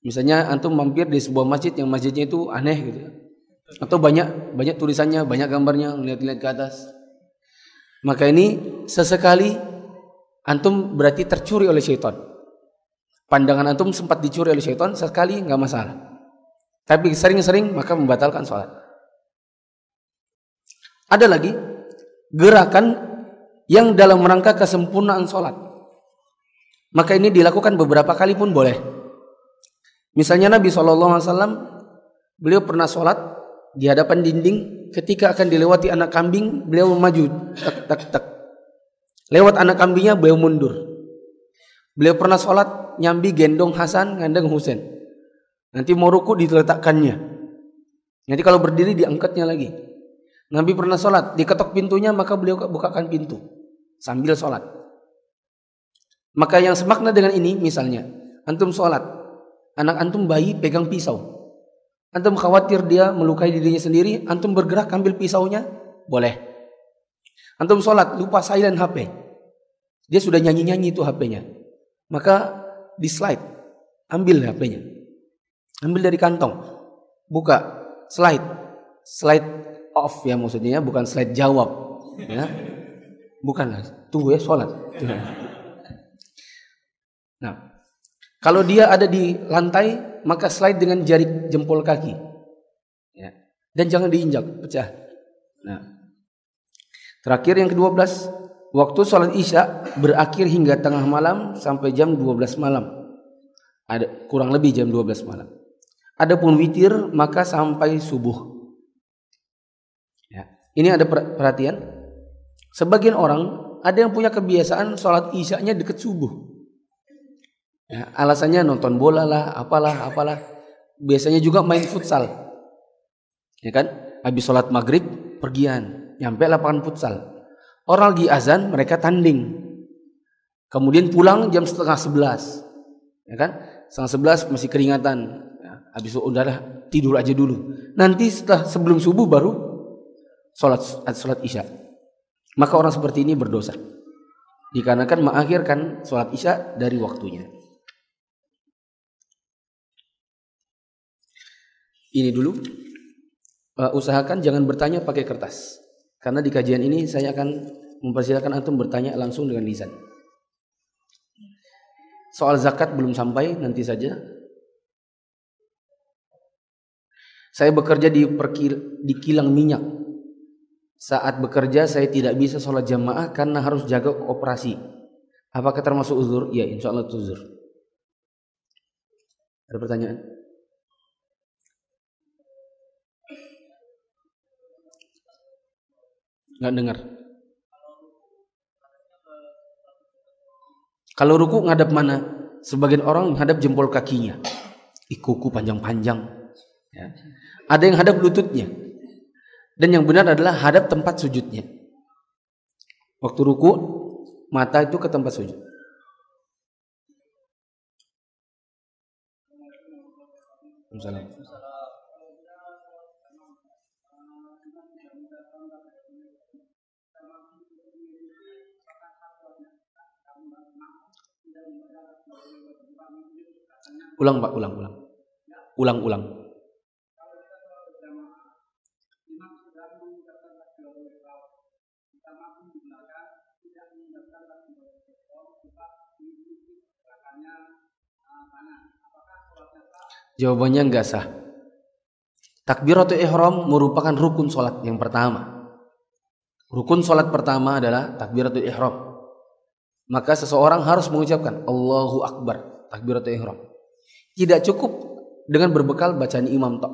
misalnya antum mampir di sebuah masjid yang masjidnya itu aneh gitu, atau banyak tulisannya, banyak gambarnya, lihat-lihat ke atas. Maka ini sesekali antum berarti tercuri oleh syaitan. Pandangan antum sempat dicuri oleh syaitan sekali, nggak masalah. Tapi sering-sering maka membatalkan sholat. Ada lagi gerakan yang dalam rangka kesempurnaan sholat. Maka ini dilakukan beberapa kali pun boleh. Misalnya Nabi SAW beliau pernah sholat di hadapan dinding. Ketika akan dilewati anak kambing, beliau maju, tak tak tak. Lewat anak kambingnya, beliau mundur. Beliau pernah sholat nyambi gendong Hasan, ngandeng Husain. Nanti mau ruku diletakkannya. Nanti kalau berdiri diangkatnya lagi. Nabi pernah sholat, diketok pintunya maka beliau bukakan pintu sambil sholat. Maka yang semakna dengan ini misalnya, antum sholat, anak antum bayi pegang pisau. Antum khawatir dia melukai dirinya sendiri, antum bergerak ambil pisaunya, boleh. Antum sholat, lupa silent HP. Dia sudah nyanyi-nyanyi itu HP-nya. Maka dislide, ambil HP-nya. Ambil dari kantong, buka, slide off ya maksudnya, bukan slide jawab. Ya. Bukan, tunggu ya sholat. Nah, kalau dia ada di lantai, maka slide dengan jari jempol kaki, ya. Dan jangan diinjak, pecah. Nah. Terakhir yang ke-12, waktu sholat isya berakhir hingga tengah malam sampai jam 12 malam. Ada kurang lebih jam 12 malam. Adapun witir maka sampai subuh. Ya. Ini ada perhatian. Sebagian orang ada yang punya kebiasaan sholat isyanya dekat subuh. Ya, alasannya nonton bola lah, apalah. Biasanya juga main futsal. Ya kan? Habis sholat maghrib, pergian. Nyampe lapangan futsal. Orang lagi azan, mereka tanding. Kemudian pulang jam 10:30. Ya kan? 10:30 masih keringatan. Ya, habis itu udah tidur aja dulu. Nanti sebelum subuh baru sholat isya. Maka orang seperti ini berdosa. Dikarenakan mengakhirkan sholat isya dari waktunya. Ini dulu, usahakan jangan bertanya pakai kertas. Karena di kajian ini saya akan mempersilahkan antum bertanya langsung dengan lisan. Soal zakat belum sampai, nanti saja. Saya bekerja di kilang minyak. Saat bekerja saya tidak bisa sholat jamaah karena harus jaga operasi. Apakah termasuk uzur? Ya, insya Allah itu uzur. Ada pertanyaan? Nggak dengar. Kalau ruku ngadap mana? Sebagian orang ngadap jempol kakinya. Ikuku panjang-panjang. Ya. Ada yang hadap lututnya. Dan yang benar adalah hadap tempat sujudnya. Waktu ruku, mata itu ke tempat sujud. Assalamualaikum. Ulang Pak, ulang. Jawabannya enggak sah. Takbiratul ihram merupakan rukun salat yang pertama. Rukun salat pertama adalah takbiratul ihram. Maka seseorang harus mengucapkan Allahu Akbar, takbiratul ihram. Tidak cukup dengan berbekal bacaan imam tok.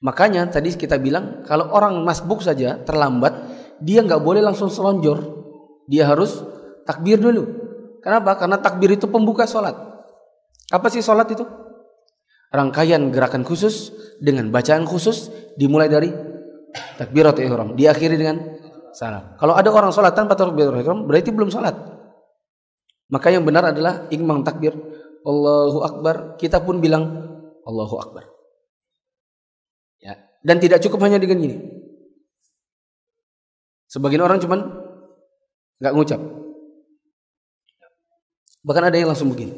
Makanya tadi kita bilang kalau orang masbuk saja terlambat, dia nggak boleh langsung selonjor. Dia harus takbir dulu. Kenapa? Karena takbir itu pembuka sholat. Apa sih sholat itu? Rangkaian gerakan khusus dengan bacaan khusus dimulai dari takbiratul ihram, diakhiri dengan salam. Kalau ada orang sholat tanpa takbiratul ihram, berarti belum sholat. Maka yang benar adalah imam takbir Allahu Akbar, kita pun bilang Allahu Akbar. Ya, dan tidak cukup hanya dengan gini. Sebagian orang cuman nggak ngucap. Bahkan ada yang langsung begini.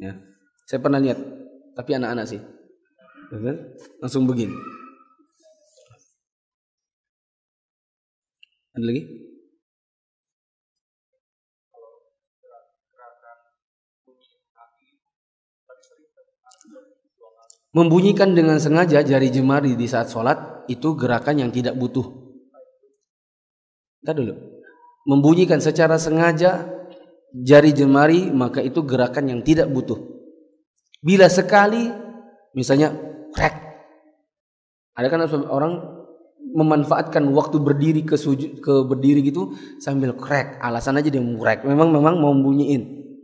Ya, saya pernah lihat, tapi anak-anak sih. Langsung begini. Ada lagi? Membunyikan dengan sengaja jari jemari di saat sholat itu gerakan yang tidak butuh. Kita dulu. Membunyikan secara sengaja jari jemari maka itu gerakan yang tidak butuh. Bila sekali misalnya crack. Ada kan orang memanfaatkan waktu berdiri ke sujud, ke berdiri gitu sambil crack. Alasan aja dia crack. Memang mau bunyiin.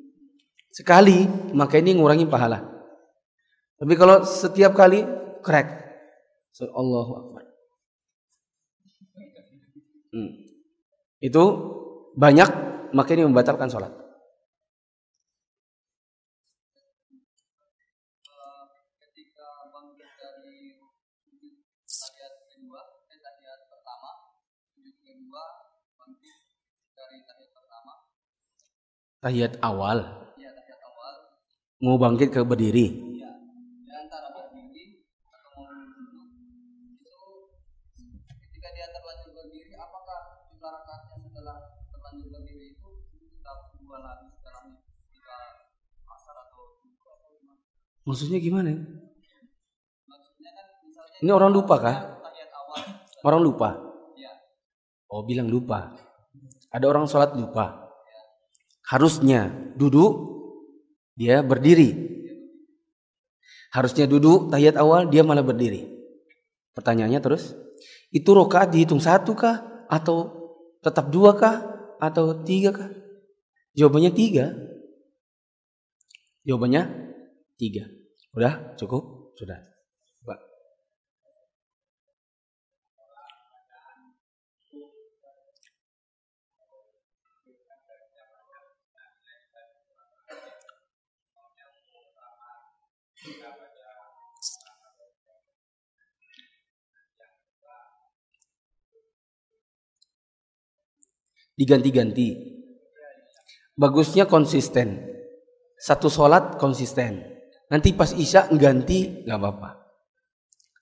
Sekali maka ini ngurangi pahala. Tapi kalau setiap kali crack, Allahu Akbar. Itu banyak makanya membatalkan sholat. Ketika bangkit dari tahiyat kedua, tahiyat pertama, sujud kedua, bangkit dari tahiyat pertama. Tahiyat awal. Iya, tahiyat awal. Mau bangkit ke berdiri. Maksudnya gimana? Ini orang lupa kah? Orang lupa? Oh, bilang lupa. Ada orang sholat lupa. Harusnya duduk, dia berdiri. Harusnya duduk, tahiyat awal, dia malah berdiri. Pertanyaannya terus, itu rokaat dihitung satu kah? Atau tetap dua kah? Atau tiga kah? Jawabannya tiga. Udah cukup? Sudah. Pak. Diganti-ganti. Bagusnya konsisten. Satu sholat konsisten. Nanti pas isya ganti nggak apa-apa.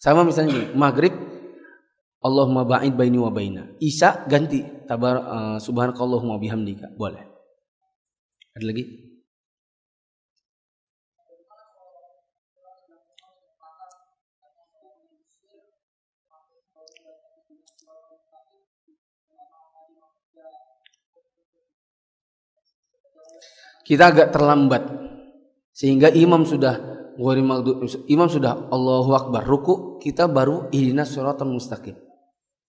Sama misalnya gini, maghrib Allahumma ba'id baini wa baina. Isya ganti subhanakallahumma bihamdika. Boleh. Ada lagi? kita agak terlambat sehingga imam sudah Allahu Akbar ruku, kita baru ihdinas shiratal mustaqim.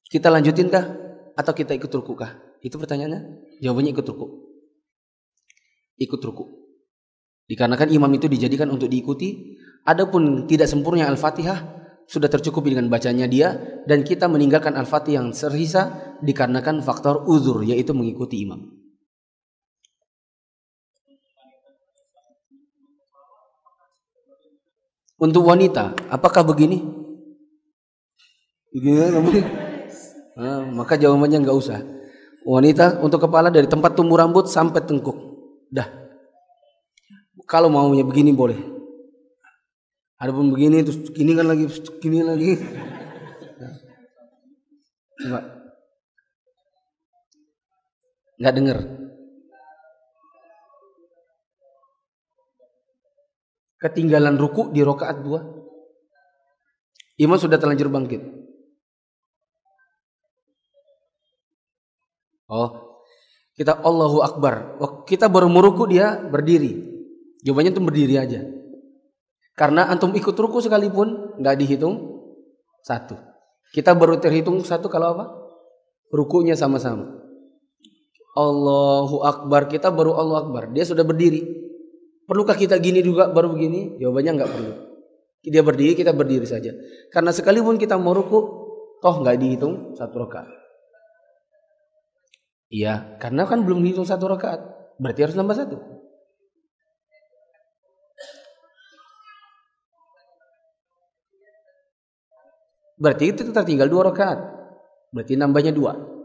Kita lanjutin kah atau kita ikut ruku kah? Itu pertanyaannya. Jawabannya ikut ruku. Ikut ruku. Dikarenakan imam itu dijadikan untuk diikuti, adapun tidak sempurna Al-Fatihah sudah tercukupi dengan bacanya dia, dan kita meninggalkan Al-Fatihah yang tersisa dikarenakan faktor uzur, yaitu mengikuti imam. Untuk wanita, apakah begini? Nah, maka jawabannya enggak usah. Wanita untuk kepala dari tempat tumbuh rambut sampai tengkuk. Dah. Kalau maunya begini boleh. Adapun begini terus gini kan lagi, gini lagi. Coba. Enggak dengar. Ketinggalan ruku di rokaat 2. Imam sudah terlanjur bangkit. Oh, kita Allahu Akbar. Oh, kita baru meruku dia berdiri. Jawabannya antum berdiri aja. Karena antum ikut ruku sekalipun nggak dihitung 1. Kita baru terhitung 1 kalau apa? Rukunya sama-sama. Allahu Akbar. Kita baru Allahu Akbar. Dia sudah berdiri. Perlukah kita gini juga baru begini? Jawabannya enggak perlu. Dia berdiri, kita berdiri saja. Karena sekalipun kita mau ruku, toh enggak dihitung 1 rakaat. Iya, karena kan belum dihitung 1 rakaat. Berarti harus nambah 1. Berarti itu tertinggal 2 rakaat. Berarti nambahnya 2.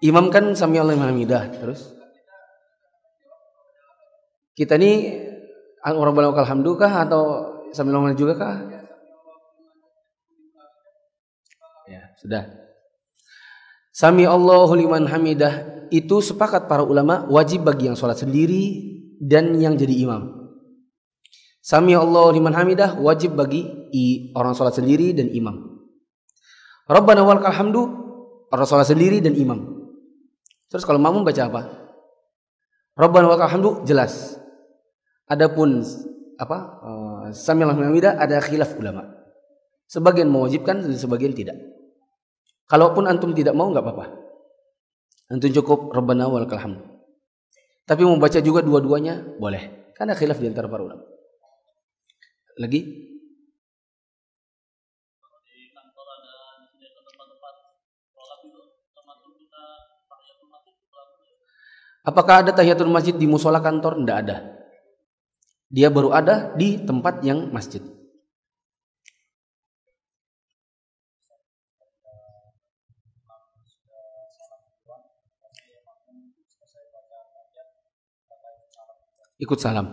Imam kan sami Allahu liman hamidah, terus kita ini orang balakal hamdukah atau sami Allahu liman juga kah? Ya, sudah. Sami Allahu liman hamidah itu sepakat para ulama wajib bagi yang sholat sendiri dan yang jadi imam. Sami Allahu liman hamidah wajib bagi orang sholat sendiri dan imam. Rabbana walakal hamdu orang sholat sendiri dan imam. Terus kalau makmum baca apa? Rabbana walakal hamdu jelas. Adapun sami Allahu liman hamidah ada khilaf ulama. Sebagian mewajibkan, sebagian tidak. Kalaupun antum tidak mau enggak apa-apa. Antum cukup Rabbana walakal hamdu. Tapi mau baca juga dua-duanya boleh. Karena khilaf di antara para ulama. Lagi? Apakah ada tahiyatul masjid di musola kantor? Tidak ada. Dia baru ada di tempat yang masjid. Ikut salam.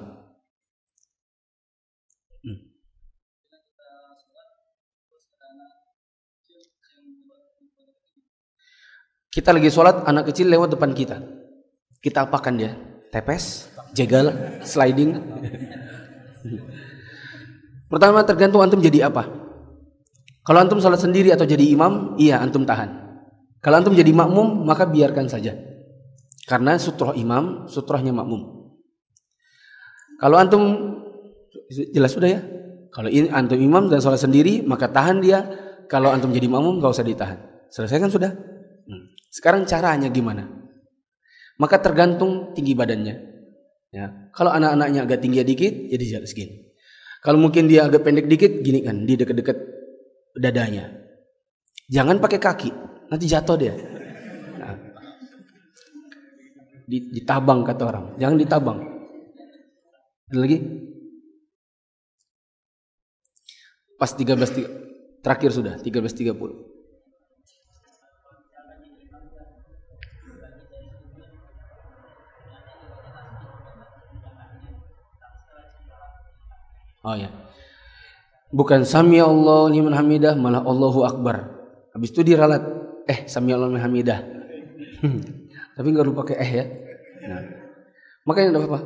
Kita lagi sholat, anak kecil lewat depan kita. Kita apakan dia? Tepes, jegal, sliding. Pertama tergantung antum jadi apa. Kalau antum salat sendiri atau jadi imam, iya antum tahan. Kalau antum jadi makmum, maka biarkan saja. Karena sutroh imam, sutrohnya makmum. Kalau antum jelas sudah ya. Kalau antum imam dan salat sendiri, maka tahan dia. Kalau antum jadi makmum, enggak usah ditahan. Selesai kan sudah? Sekarang caranya gimana? Maka tergantung tinggi badannya. Ya. Kalau anak-anaknya agak tinggi dikit, jadi jalan segini. Kalau mungkin dia agak pendek dikit, gini kan, di dekat-dekat dadanya. Jangan pakai kaki, nanti jatuh dia. Nah. Ditabang kata orang, jangan ditabang. Ada lagi? Pas 13 terakhir sudah, 13.30. Oh ya. Bukan sami Allahu liman hamidah, malah Allahu Akbar. Habis itu diralat, sami Allahu liman hamidah. Tapi enggak lupa pakai ya. Nah. Makanya enggak apa-apa.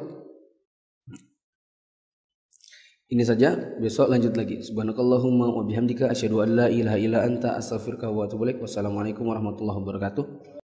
Ini saja, besok lanjut lagi. Subhanakallahumma wa bihamdika asyhadu an la ilaha illa anta astaghfiruka wa atubu ilaik. Wassalamualaikum warahmatullahi wabarakatuh.